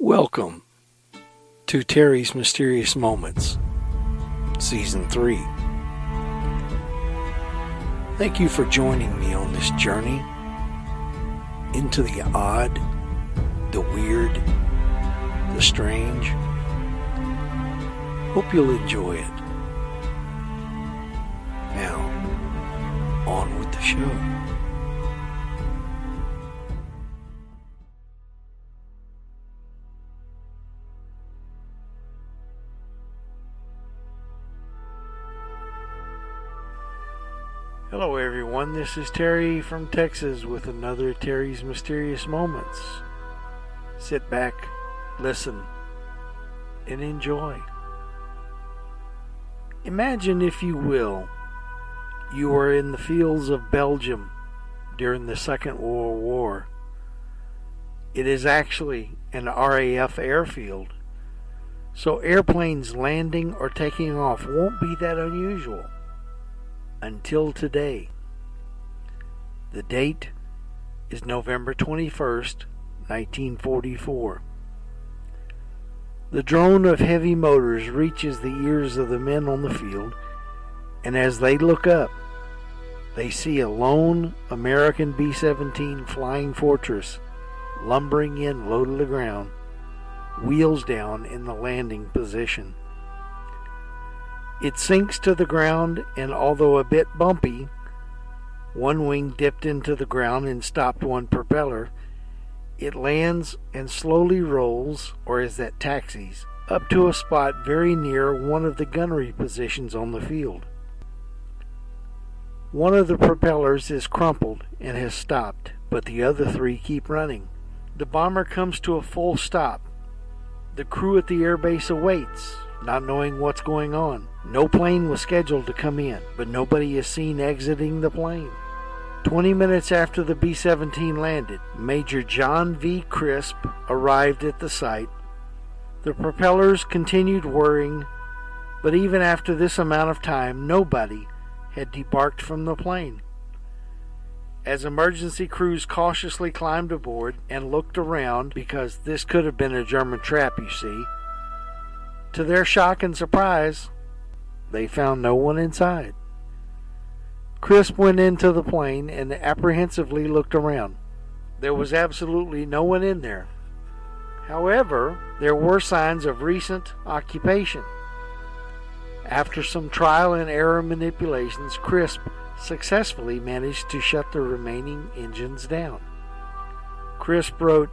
Welcome to Terry's Mysterious Moments, Season 3. Thank you for joining me on this journey into the odd, the weird, the strange. Hope you'll enjoy it. Now, on with the show. Hello everyone, this is Terry from Texas with another Terry's Mysterious Moments. Sit back, listen, and enjoy. Imagine, if you will, you are in the fields of Belgium during the Second World War. It is actually an RAF airfield, so airplanes landing or taking off won't be that unusual. Until today. The date is November 21st, 1944. The drone of heavy motors reaches the ears of the men on the field, and as they look up, they see a lone American B-17 Flying Fortress lumbering in low to the ground, wheels down in the landing position. It sinks to the ground, and although a bit bumpy, one wing dipped into the ground and stopped one propeller, it lands and slowly rolls, or as that taxis, up to a spot very near one of the gunnery positions on the field. One of the propellers is crumpled and has stopped, but the other three keep running. The bomber comes to a full stop. The crew at the airbase awaits, not knowing what's going on. No plane was scheduled to come in, but nobody is seen exiting the plane. 20 minutes after the B-17 landed, Major John V. Crisp arrived at the site. The propellers continued whirring, but even after this amount of time, nobody had debarked from the plane. As emergency crews cautiously climbed aboard and looked around, because this could have been a German trap, you see, to their shock and surprise, they found no one inside. Crisp went into the plane and apprehensively looked around. There was absolutely no one in there. However, there were signs of recent occupation. After some trial and error manipulations, Crisp successfully managed to shut the remaining engines down. Crisp wrote,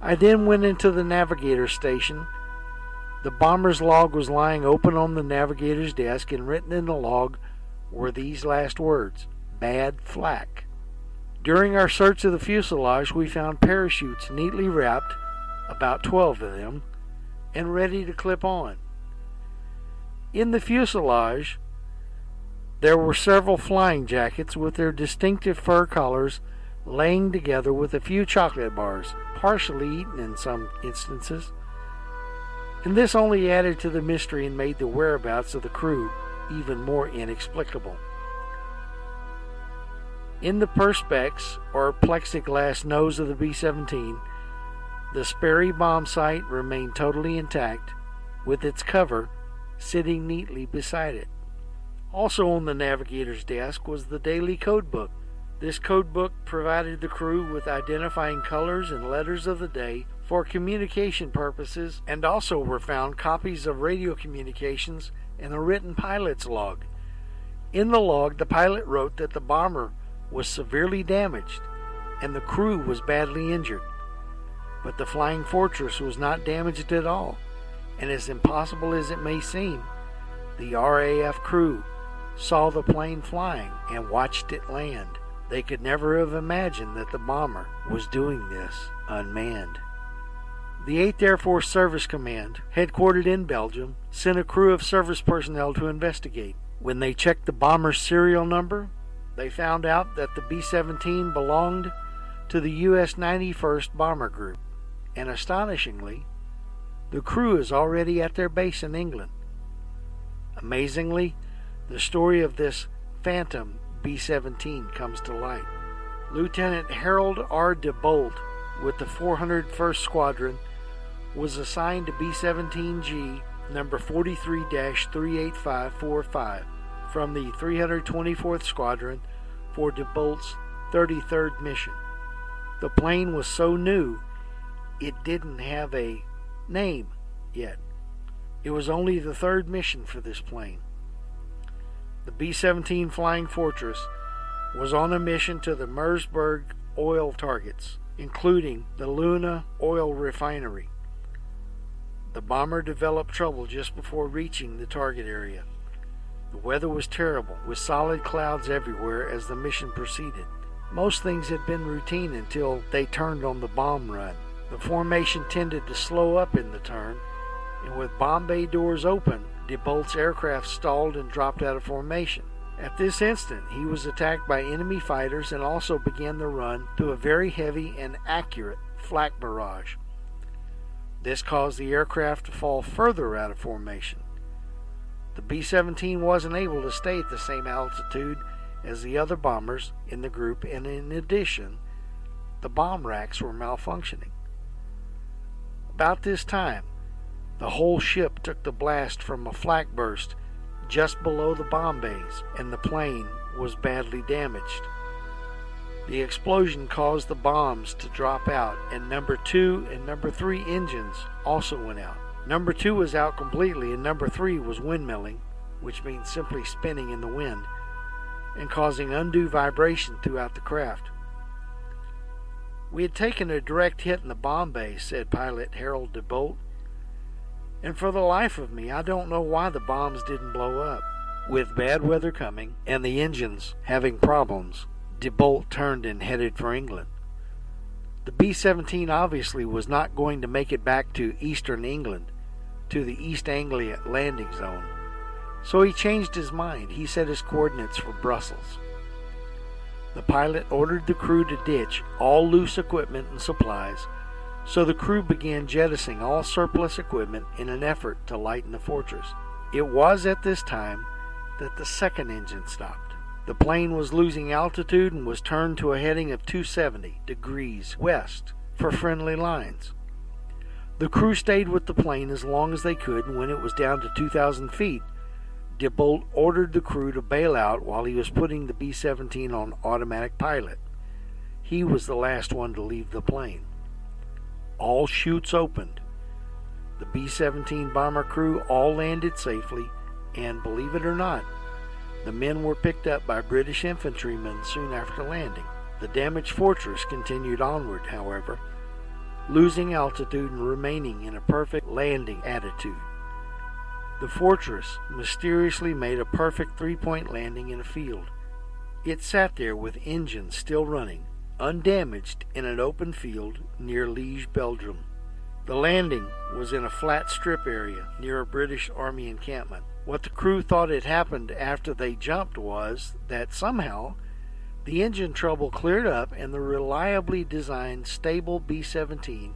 "I then went into the navigator station. The bomber's log was lying open on the navigator's desk, and written in the log were these last words: bad flak. During our search of the fuselage, we found parachutes neatly wrapped, about 12 of them, and ready to clip on. In the fuselage, there were several flying jackets with their distinctive fur collars laying together with a few chocolate bars, partially eaten in some instances, and this only added to the mystery and made the whereabouts of the crew even more inexplicable. In the perspex, or plexiglass nose of the B-17, the Sperry bomb sight remained totally intact, with its cover sitting neatly beside it. Also on the navigator's desk was the daily code book, This code book provided the crew with identifying colors and letters of the day for communication purposes, and also were found copies of radio communications and a written pilot's log. In the log, the pilot wrote that the bomber was severely damaged and the crew was badly injured. But the Flying Fortress was not damaged at all, and as impossible as it may seem, the RAF crew saw the plane flying and watched it land. They could never have imagined that the bomber was doing this unmanned. The 8th Air Force Service Command, headquartered in Belgium, sent a crew of service personnel to investigate. When they checked the bomber's serial number, they found out that the B-17 belonged to the U.S. 91st Bomber Group. And astonishingly, the crew is already at their base in England. Amazingly, the story of this phantom B-17 comes to light. Lieutenant Harold R. DeBolt with the 401st Squadron was assigned to B-17G number 43-38545 from the 324th Squadron for DeBolt's 33rd mission. The plane was so new it didn't have a name yet. It was only the third mission for this plane. The B-17 Flying Fortress was on a mission to the Merzburg oil targets, including the Luna Oil Refinery. The bomber developed trouble just before reaching the target area. The weather was terrible, with solid clouds everywhere as the mission proceeded. Most things had been routine until they turned on the bomb run. The formation tended to slow up in the turn, and with bomb bay doors open, DeBolt's aircraft stalled and dropped out of formation. At this instant, he was attacked by enemy fighters and also began the run through a very heavy and accurate flak barrage. This caused the aircraft to fall further out of formation. The B-17 wasn't able to stay at the same altitude as the other bombers in the group, and in addition, the bomb racks were malfunctioning. About this time, the whole ship took the blast from a flak burst just below the bomb bays, and the plane was badly damaged. The explosion caused the bombs to drop out, and number 2 and number 3 engines also went out. Number 2 was out completely, and number 3 was windmilling, which means simply spinning in the wind, and causing undue vibration throughout the craft. "We had taken a direct hit in the bomb bay," said pilot Harold DeBolt, "and for the life of me, I don't know why the bombs didn't blow up." With bad weather coming and the engines having problems, DeBolt turned and headed for England. The B-17 obviously was not going to make it back to eastern England, to the East Anglia landing zone, so he changed his mind. He set his coordinates for Brussels. The pilot ordered the crew to ditch all loose equipment and supplies, so the crew began jettisoning all surplus equipment in an effort to lighten the fortress. It was at this time that the second engine stopped. The plane was losing altitude and was turned to a heading of 270 degrees west for friendly lines. The crew stayed with the plane as long as they could, and when it was down to 2,000 feet, DeBolt ordered the crew to bail out while he was putting the B-17 on automatic pilot. He was the last one to leave the plane. All chutes opened. The B-17 bomber crew all landed safely, and believe it or not, the men were picked up by British infantrymen soon after landing. The damaged fortress continued onward, however, losing altitude and remaining in a perfect landing attitude. The fortress mysteriously made a perfect three-point landing in a field. It sat there with engines still running, undamaged, in an open field near Liege, Belgium. The landing was in a flat strip area near a British Army encampment. What the crew thought had happened after they jumped was that somehow the engine trouble cleared up and the reliably designed stable B-17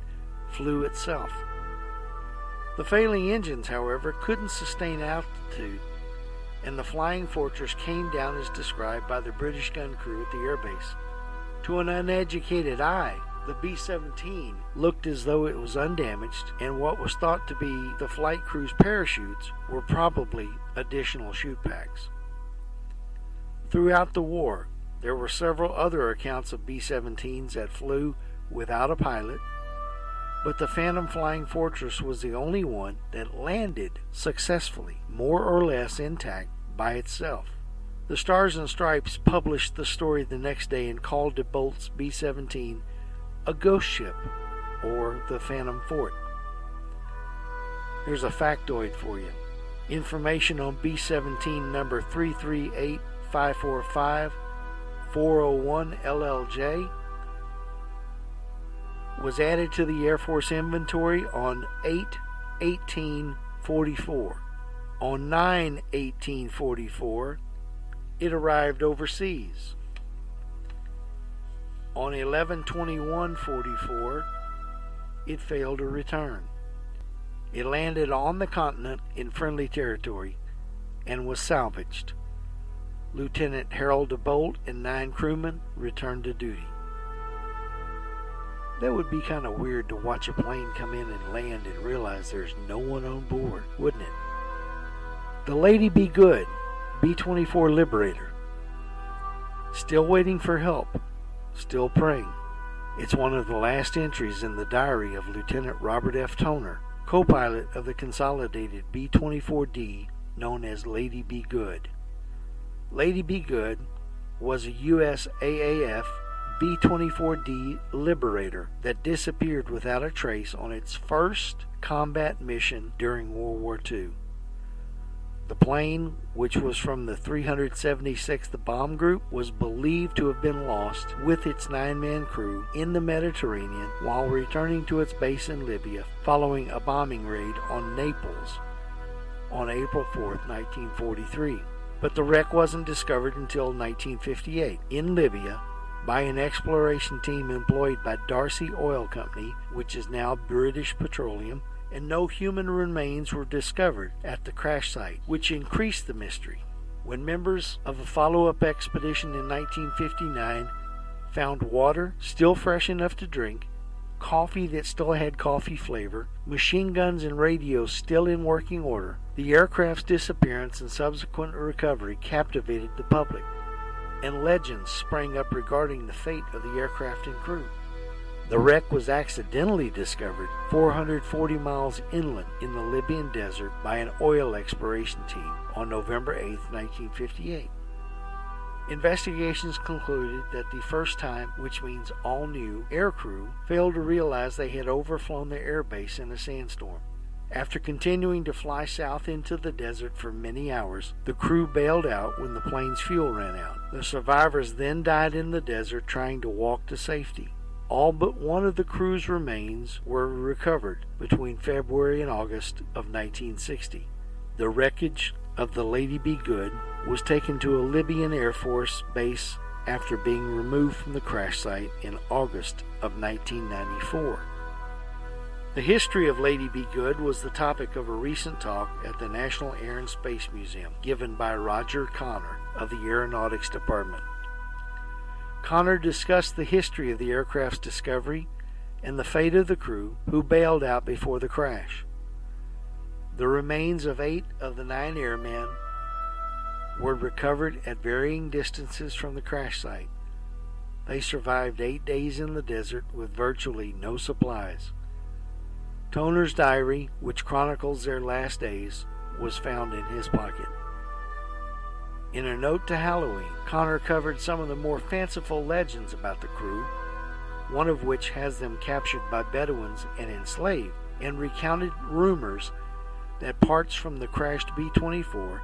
flew itself. The failing engines, however, couldn't sustain altitude, and the Flying Fortress came down as described by the British gun crew at the airbase. To an uneducated eye, the B-17 looked as though it was undamaged, and what was thought to be the flight crew's parachutes were probably additional chute packs. Throughout the war, There were several other accounts of B-17s that flew without a pilot, but the Phantom Flying Fortress was the only one that landed successfully, more or less intact by itself. The Stars and Stripes published the story the next day and called DeBolt's B-17 a ghost ship, or the Phantom Fort. Here's a factoid for you. Information on B-17 number 338545 401 LLJ was added to the Air Force inventory on 8-18-44. On 9-18-44, it arrived overseas. On 11-21-44, it failed to return. It landed on the continent in friendly territory and was salvaged. Lieutenant Harold DeBolt and 9 crewmen returned to duty. That would be kind of weird to watch a plane come in and land and realize there's no one on board, wouldn't it? The Lady Be Good, B-24 Liberator. Still waiting for help, still praying. It's one of the last entries in the diary of Lieutenant Robert F. Toner, co-pilot of the consolidated B-24D, known as Lady Be Good. Lady Be Good was a U.S. AAF B-24D Liberator that disappeared without a trace on its first combat mission during World War II. The plane, which was from the 376th Bomber Group, was believed to have been lost with its 9-man crew in the Mediterranean while returning to its base in Libya following a bombing raid on Naples on April 4, 1943. But the wreck wasn't discovered until 1958 in Libya by an exploration team employed by Darcy Oil Company, which is now British Petroleum, and no human remains were discovered at the crash site, which increased the mystery. When members of a follow-up expedition in 1959 found water still fresh enough to drink, coffee that still had coffee flavor, machine guns and radios still in working order, the aircraft's disappearance and subsequent recovery captivated the public, and legends sprang up regarding the fate of the aircraft and crew. The wreck was accidentally discovered 440 miles inland in the Libyan desert by an oil exploration team on November 8, 1958. Investigations concluded that the first time, which means all new, aircrew failed to realize they had overflown their airbase in a sandstorm. After continuing to fly south into the desert for many hours, the crew bailed out when the plane's fuel ran out. The survivors then died in the desert trying to walk to safety. All but one of the crew's remains were recovered between February and August of 1960. The wreckage of the Lady Be Good was taken to a Libyan Air Force base after being removed from the crash site in August of 1994. The history of Lady Be Good was the topic of a recent talk at the National Air and Space Museum given by Roger Connor of the Aeronautics Department. Connor discussed the history of the aircraft's discovery and the fate of the crew who bailed out before the crash. The remains of 8 of the 9 airmen were recovered at varying distances from the crash site. They survived 8 days in the desert with virtually no supplies. Toner's diary, which chronicles their last days, was found in his pocket. In a note to Halloween, Connor covered some of the more fanciful legends about the crew, one of which has them captured by Bedouins and enslaved, and recounted rumors that parts from the crashed B-24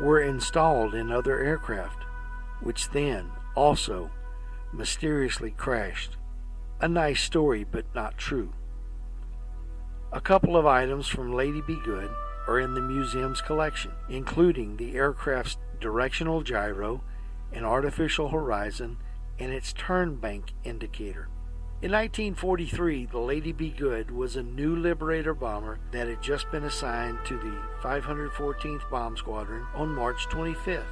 were installed in other aircraft, which then also mysteriously crashed. A nice story, but not true. A couple of items from Lady Be Good are in the museum's collection, including the aircraft's directional gyro, an artificial horizon, and its turn bank indicator. In 1943, the Lady Be Good was a new Liberator bomber that had just been assigned to the 514th Bomb Squadron on March 25th.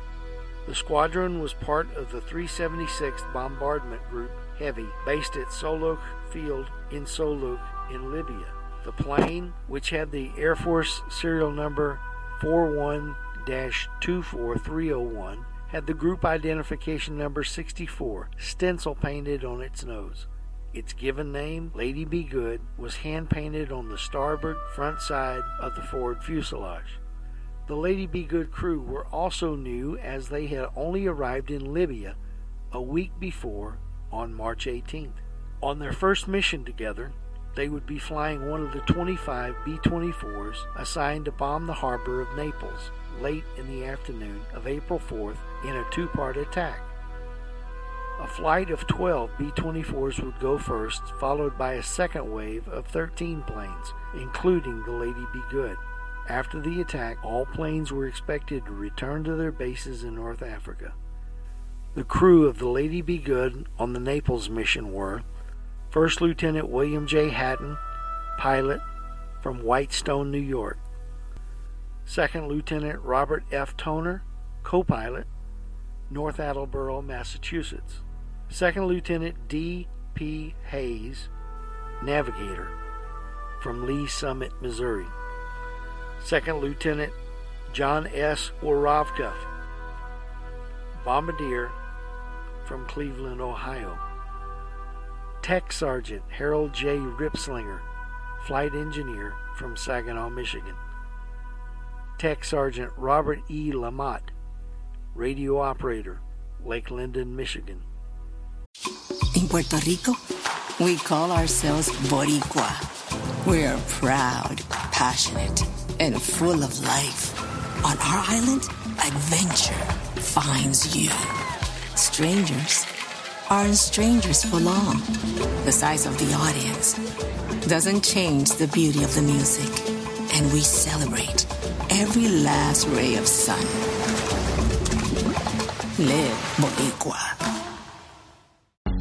The squadron was part of the 376th Bombardment Group Heavy, based at Soluk Field in Soluk in Libya. The plane, which had the Air Force serial number 41-24301, had the group identification number 64 stencil painted on its nose. Its given name, Lady Be Good, was hand-painted on the starboard front side of the forward fuselage. The Lady Be Good crew were also new, as they had only arrived in Libya a week before on March 18th. On their first mission together, they would be flying one of the 25 B-24s assigned to bomb the harbor of Naples late in the afternoon of April 4th in a two-part attack. A flight of 12 B-24s would go first, followed by a second wave of 13 planes, including the Lady Be Good. After the attack, all planes were expected to return to their bases in North Africa. The crew of the Lady Be Good on the Naples mission were First Lieutenant William J. Hatton, pilot, from Whitestone, New York; Second Lieutenant Robert F. Toner, co-pilot, North Attleboro, Massachusetts; Second Lieutenant D. P. Hayes, navigator, from Lee Summit, Missouri; Second Lieutenant John S. Worovkov, bombardier, from Cleveland, Ohio; Tech Sergeant Harold J. Ripslinger, flight engineer, from Saginaw, Michigan; Tech Sergeant Robert E. Lamotte, radio operator, Lake Linden, Michigan. In Puerto Rico, we call ourselves Boricua. We're proud, passionate, and full of life. On our island, adventure finds you. Strangers aren't strangers for long. The size of the audience doesn't change the beauty of the music. And we celebrate every last ray of sun. Live Boricua.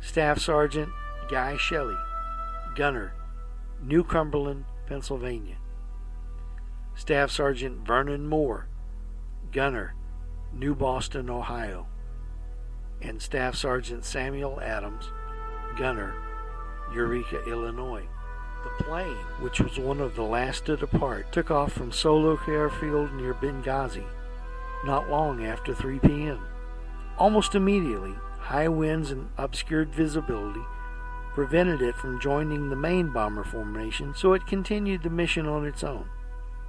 Staff Sergeant Guy Shelley, gunner, New Cumberland, Pennsylvania; Staff Sergeant Vernon Moore, gunner, New Boston, Ohio; and Staff Sergeant Samuel Adams, gunner, Eureka, Illinois. The plane, which was one of the last to depart, took off from Solo Airfield near Benghazi not long after 3 p.m. Almost immediately, high winds and obscured visibility prevented it from joining the main bomber formation, so it continued the mission on its own.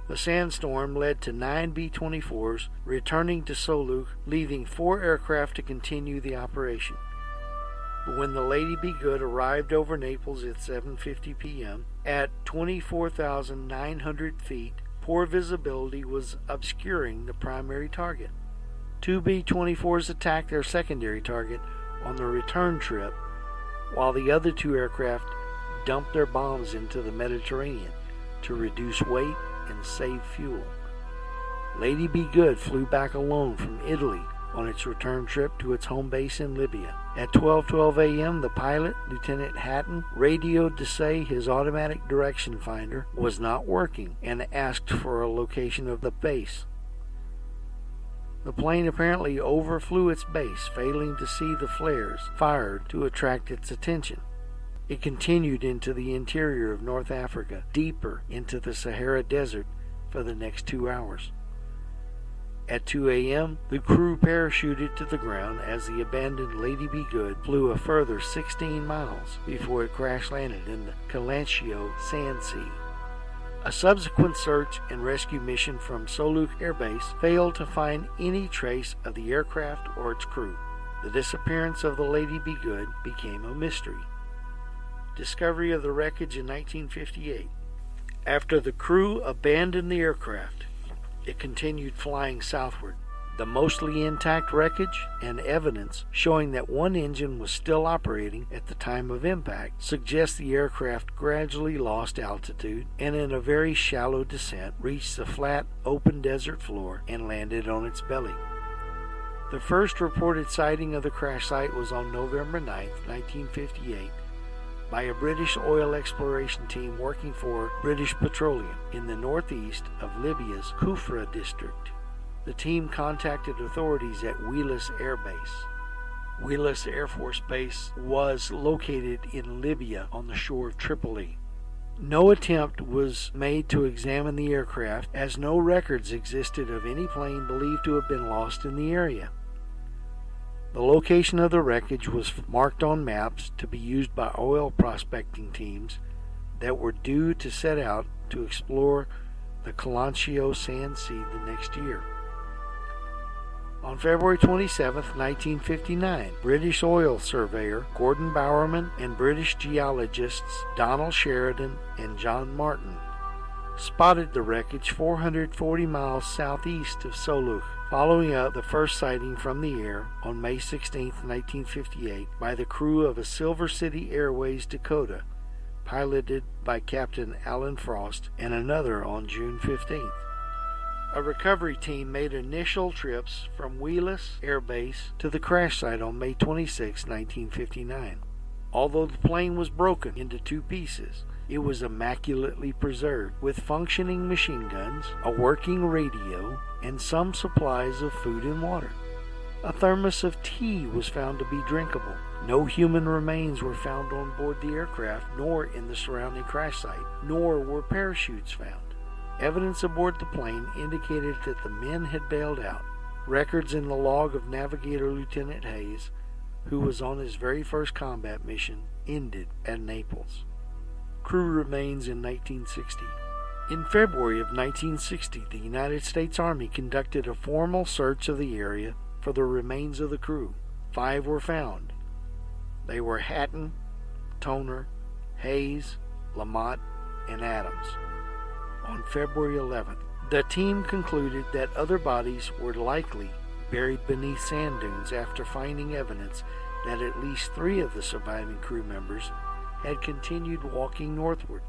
The sandstorm led to 9 B-24s returning to Soluk, leaving 4 aircraft to continue the operation. But when the Lady Be Good arrived over Naples at 7:50 p.m. at 24,900 feet, poor visibility was obscuring the primary target. 2 B-24s attacked their secondary target on the return trip, while the other 2 aircraft dumped their bombs into the Mediterranean to reduce weight and save fuel. Lady Be Good flew back alone from Italy on its return trip to its home base in Libya. At 12:12 a.m., the pilot, Lieutenant Hatton, radioed to say his automatic direction finder was not working and asked for a location of the base. The plane apparently overflew its base, failing to see the flares fired to attract its attention. It continued into the interior of North Africa, deeper into the Sahara Desert, for the next 2 hours. At 2 a.m., the crew parachuted to the ground as the abandoned Lady Be Good flew a further 16 miles before it crash-landed in the Calanscio Sand Sea. A subsequent search and rescue mission from Soluk Air Base failed to find any trace of the aircraft or its crew. The disappearance of the Lady Be Good became a mystery. Discovery of the wreckage in 1958. After the crew abandoned the aircraft, it continued flying southward. The mostly intact wreckage and evidence showing that one engine was still operating at the time of impact suggests the aircraft gradually lost altitude and in a very shallow descent reached the flat, open desert floor and landed on its belly. The first reported sighting of the crash site was on November 9, 1958, by a British oil exploration team working for British Petroleum in the northeast of Libya's Koufra district. The team contacted authorities at Wheelus Air Base. Wheelus Air Force Base was located in Libya on the shore of Tripoli. No attempt was made to examine the aircraft, as no records existed of any plane believed to have been lost in the area. The location of the wreckage was marked on maps to be used by oil prospecting teams that were due to set out to explore the Calanscio Sand Sea the next year. On February 27, 1959, British oil surveyor Gordon Bowerman and British geologists Donald Sheridan and John Martin spotted the wreckage 440 miles southeast of Soluch, following up the first sighting from the air on May 16, 1958, by the crew of a Silver City Airways Dakota, piloted by Captain Alan Frost, and another on June 15th. A recovery team made initial trips from Wheelus Air Base to the crash site on May 26, 1959. Although the plane was broken into two pieces, it was immaculately preserved, with functioning machine guns, a working radio, and some supplies of food and water. A thermos of tea was found to be drinkable. No human remains were found on board the aircraft, nor in the surrounding crash site, nor were parachutes found. Evidence aboard the plane indicated that the men had bailed out. Records in the log of Navigator Lieutenant Hayes, who was on his very first combat mission, ended at Naples. Crew remains in 1960. In February of 1960, the United States Army conducted a formal search of the area for the remains of the crew. 5 were found. They were Hatton, Toner, Hayes, Lamont, and Adams. On February 11th, the team concluded that other bodies were likely buried beneath sand dunes after finding evidence that at least 3 of the surviving crew members had continued walking northward.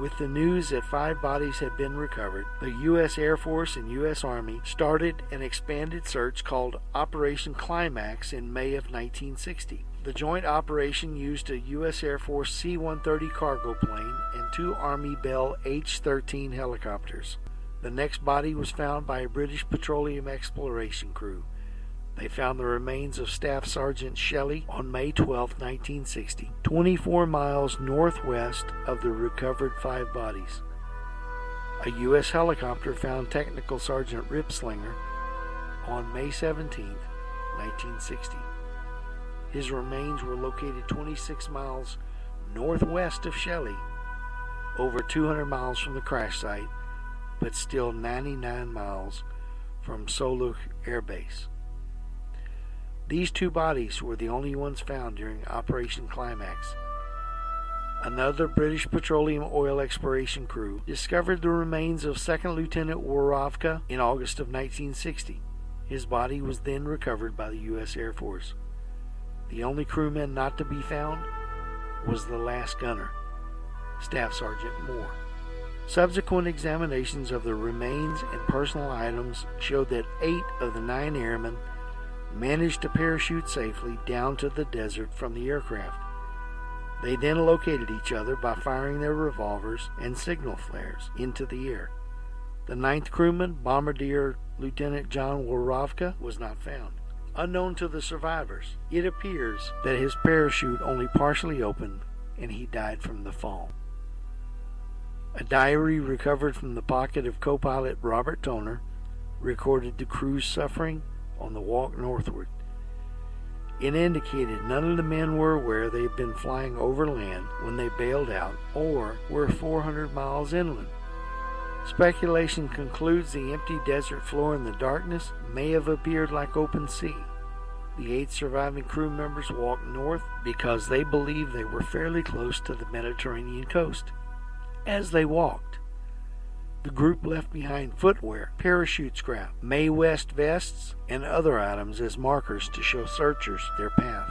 With the news that 5 bodies had been recovered, the U.S. Air Force and U.S. Army started an expanded search called Operation Climax in May of 1960. The joint operation used a U.S. Air Force C-130 cargo plane and 2 Army Bell H-13 helicopters. The next body was found by a British petroleum exploration crew. They found the remains of Staff Sergeant Shelley on May 12, 1960, 24 miles northwest of the recovered 5 bodies. A U.S. helicopter found Technical Sergeant Ripslinger on May 17, 1960. His remains were located 26 miles northwest of Shelley, over 200 miles from the crash site, but still 99 miles from Soluch Air Base. These 2 bodies were the only ones found during Operation Climax. Another British petroleum oil exploration crew discovered the remains of Second Lieutenant Worovka in August of 1960. His body was then recovered by the U.S. Air Force. The only crewman not to be found was the last gunner, Staff Sergeant Moore. Subsequent examinations of the remains and personal items showed that 8 of the 9 airmen managed to parachute safely down to the desert from the aircraft. They then located each other by firing their revolvers and signal flares into the air. The 9th crewman, Bombardier Lieutenant John Worovka, was not found. Unknown to the survivors, it appears that his parachute only partially opened and he died from the fall. A diary recovered from the pocket of co-pilot Robert Toner recorded the crew's suffering on the walk northward. It indicated none of the men were aware they had been flying over land when they bailed out or were 400 miles inland. Speculation concludes the empty desert floor in the darkness may have appeared like open sea. The 8 surviving crew members walked north because they believed they were fairly close to the Mediterranean coast. As they walked, the group left behind footwear, parachute scrap, Mae West vests, and other items as markers to show searchers their path.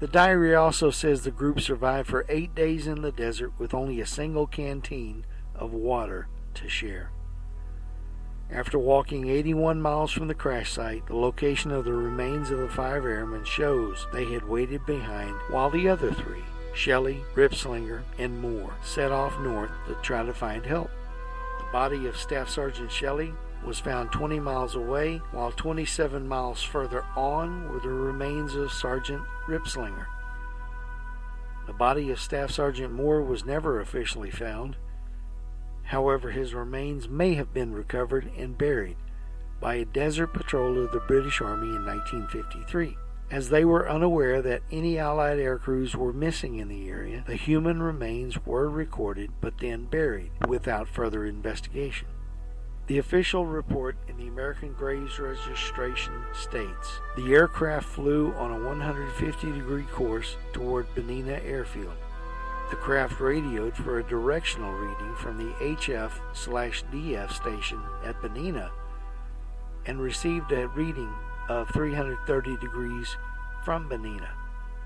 The diary also says the group survived for 8 days in the desert with only a single canteen of water to share. After walking 81 miles from the crash site, the location of the remains of the 5 airmen shows they had waited behind while the other 3, Shelley, Ripslinger, and Moore, set off north to try to find help. The body of Staff Sergeant Shelley was found 20 miles away, while 27 miles further on were the remains of Sergeant Ripslinger. The body of Staff Sergeant Moore was never officially found. However, his remains may have been recovered and buried by a desert patrol of the British Army in 1953. As they were unaware that any Allied aircrews were missing in the area, the human remains were recorded but then buried without further investigation. The official report in the American Graves Registration states, the aircraft flew on a 150-degree course toward Benina Airfield. The craft radioed for a directional reading from the HF/DF station at Benina and received a reading of 330 degrees from Benina.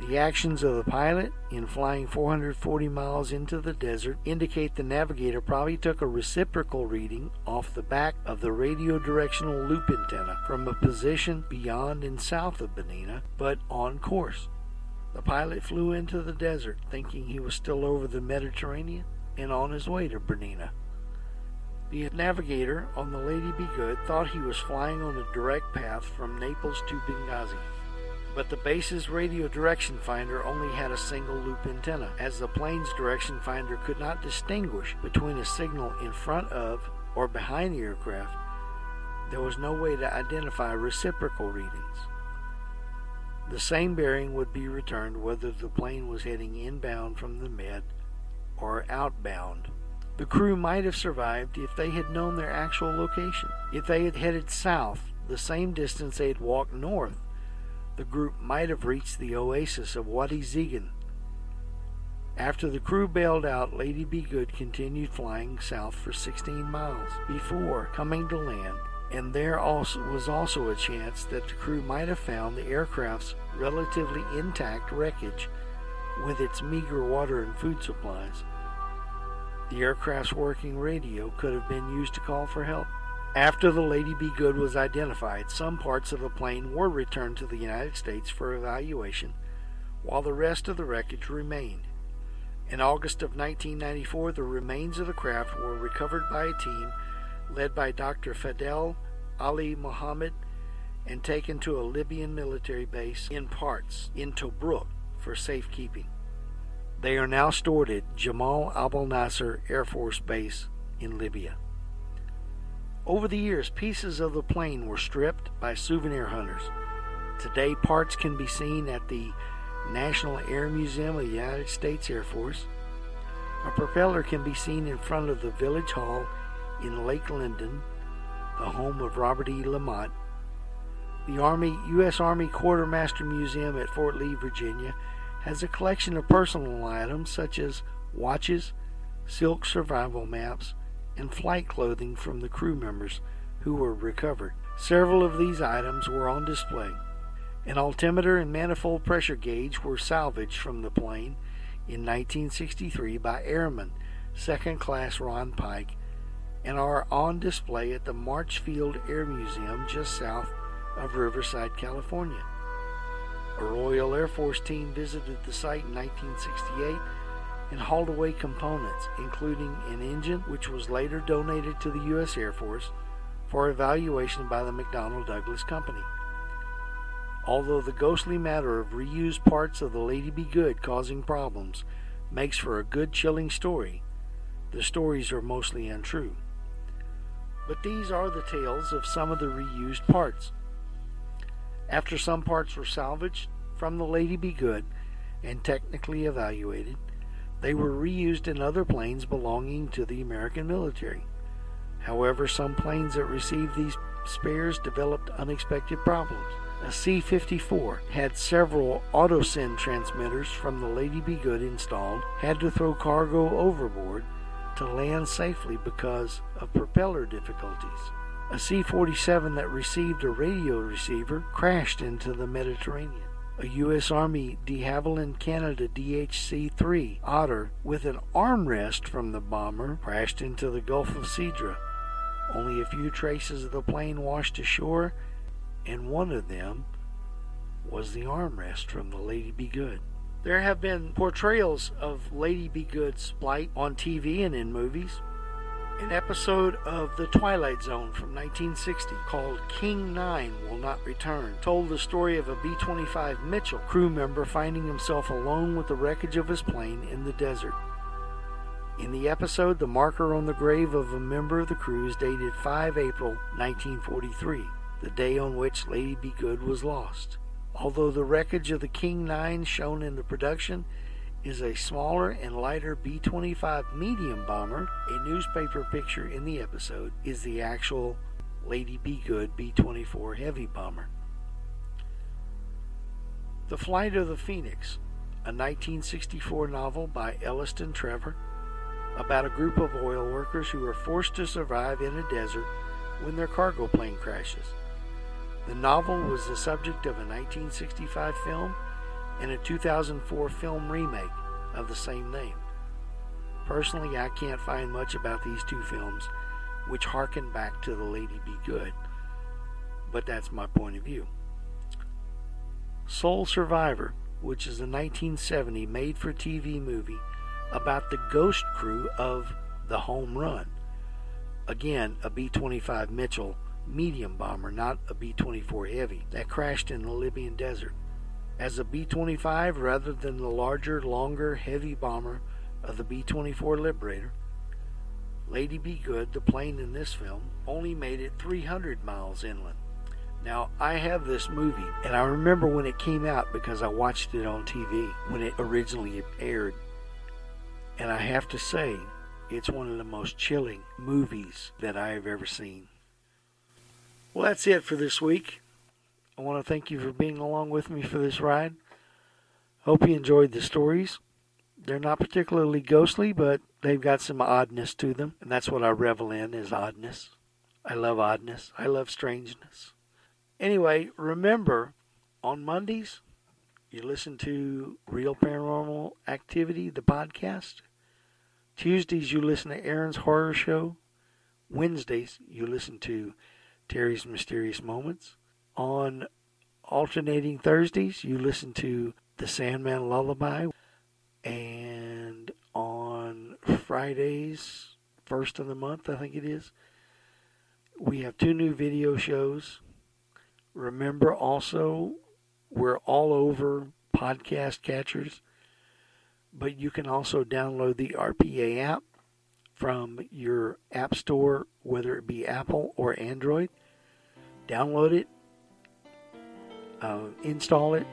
The actions of the pilot in flying 440 miles into the desert indicate the navigator probably took a reciprocal reading off the back of the radio directional loop antenna from a position beyond and south of Benina, but on course. The pilot flew into the desert thinking he was still over the Mediterranean and on his way to Benina. The navigator on the Lady Be Good thought he was flying on a direct path from Naples to Benghazi. But the base's radio direction finder only had a single loop antenna, as the plane's direction finder could not distinguish between a signal in front of or behind the aircraft. There was no way to identify reciprocal readings. The same bearing would be returned whether the plane was heading inbound from the Med or outbound. The crew might have survived if they had known their actual location. If they had headed south, the same distance they had walked north, the group might have reached the oasis of Wadi Zegan. After the crew bailed out, Lady Be Good continued flying south for 16 miles before coming to land, and there was also a chance that the crew might have found the aircraft's relatively intact wreckage with its meager water and food supplies. The aircraft's working radio could have been used to call for help. After the Lady Be Good was identified, some parts of the plane were returned to the United States for evaluation, while the rest of the wreckage remained. In August of 1994, the remains of the craft were recovered by a team led by Dr. Fadel Ali Mohammed and taken to a Libyan military base in parts in Tobruk for safekeeping. They are now stored at Jamal Abdel Nasser Air Force Base in Libya. Over the years, pieces of the plane were stripped by souvenir hunters. Today, parts can be seen at the National Air Museum of the United States Air Force. A propeller can be seen in front of the Village Hall in Lake Linden, the home of Robert E. Lamont. The U.S. Army Quartermaster Museum at Fort Lee, Virginia, has a collection of personal items such as watches, silk survival maps, and flight clothing from the crew members who were recovered. Several of these items were on display. An altimeter and manifold pressure gauge were salvaged from the plane in 1963 by Airman Second Class Ron Pike and are on display at the Marchfield Air Museum just south of Riverside, California. A Royal Air Force team visited the site in 1968 and hauled away components, including an engine which was later donated to the U.S. Air Force for evaluation by the McDonnell Douglas Company. Although the ghostly matter of reused parts of the Lady Be Good causing problems makes for a good chilling story, the stories are mostly untrue. But these are the tales of some of the reused parts. After some parts were salvaged from the Lady Be Good and technically evaluated, they were reused in other planes belonging to the American military. However, some planes that received these spares developed unexpected problems. A C-54 had several autosend transmitters from the Lady Be Good installed, had to throw cargo overboard to land safely because of propeller difficulties. A C-47 that received a radio receiver crashed into the Mediterranean. A U.S. Army de Havilland, Canada DHC-3 Otter with an armrest from the bomber crashed into the Gulf of Sidra. Only a few traces of the plane washed ashore, and one of them was the armrest from the Lady Be Good. There have been portrayals of Lady Be Good's plight on TV and in movies. An episode of The Twilight Zone from 1960 called King 9 Will Not Return told the story of a B-25 Mitchell crew member finding himself alone with the wreckage of his plane in the desert. In the episode, the marker on the grave of a member of the crew is dated 5 April 1943, the day on which Lady Be Good was lost. Although the wreckage of the King 9 shown in the production is a smaller and lighter B-25 medium bomber, a newspaper picture in the episode is the actual Lady Be Good B-24 heavy bomber. The Flight of the Phoenix, a 1964 novel by Elliston Trevor, about a group of oil workers who are forced to survive in a desert when their cargo plane crashes. The novel was the subject of a 1965 film and a 2004 film remake of the same name. Personally, I can't find much about these two films which harken back to the Lady Be Good, but that's my point of view. Sole Survivor, which is a 1970 made-for-TV movie about the ghost crew of the Home Run. Again, a B-25 Mitchell medium bomber, not a B-24 heavy, that crashed in the Libyan desert. As a B-25 rather than the larger, longer, heavy bomber of the B-24 Liberator, Lady Be Good, the plane in this film, only made it 300 miles inland. Now, I have this movie, and I remember when it came out because I watched it on TV when it originally aired. And I have to say, it's one of the most chilling movies that I have ever seen. Well, that's it for this week. I want to thank you for being along with me for this ride. Hope you enjoyed the stories. They're not particularly ghostly, but they've got some oddness to them. And that's what I revel in, is oddness. I love oddness. I love strangeness. Anyway, remember, on Mondays, you listen to Real Paranormal Activity, the podcast. Tuesdays, you listen to Aaron's Horror Show. Wednesdays, you listen to Terry's Mysterious Moments. On alternating Thursdays, you listen to The Sandman Lullaby. And on Fridays, first of the month, I think it is, we have two new video shows. Remember also, we're all over podcast catchers. But you can also download the RPA app from your app store, whether it be Apple or Android. Download it. Install it,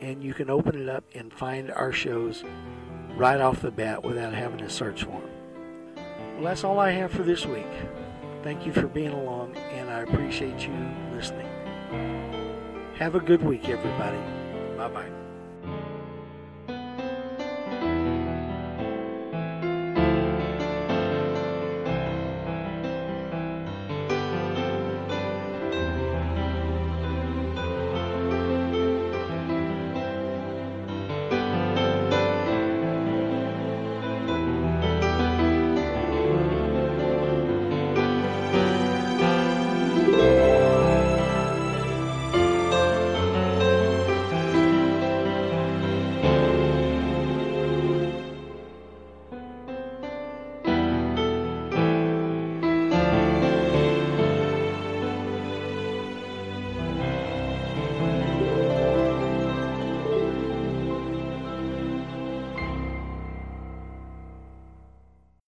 and you can open it up and find our shows right off the bat without having to search for them. Well, that's all I have for this week. Thank you for being along, and I appreciate you listening. Have a good week, everybody. Bye-bye.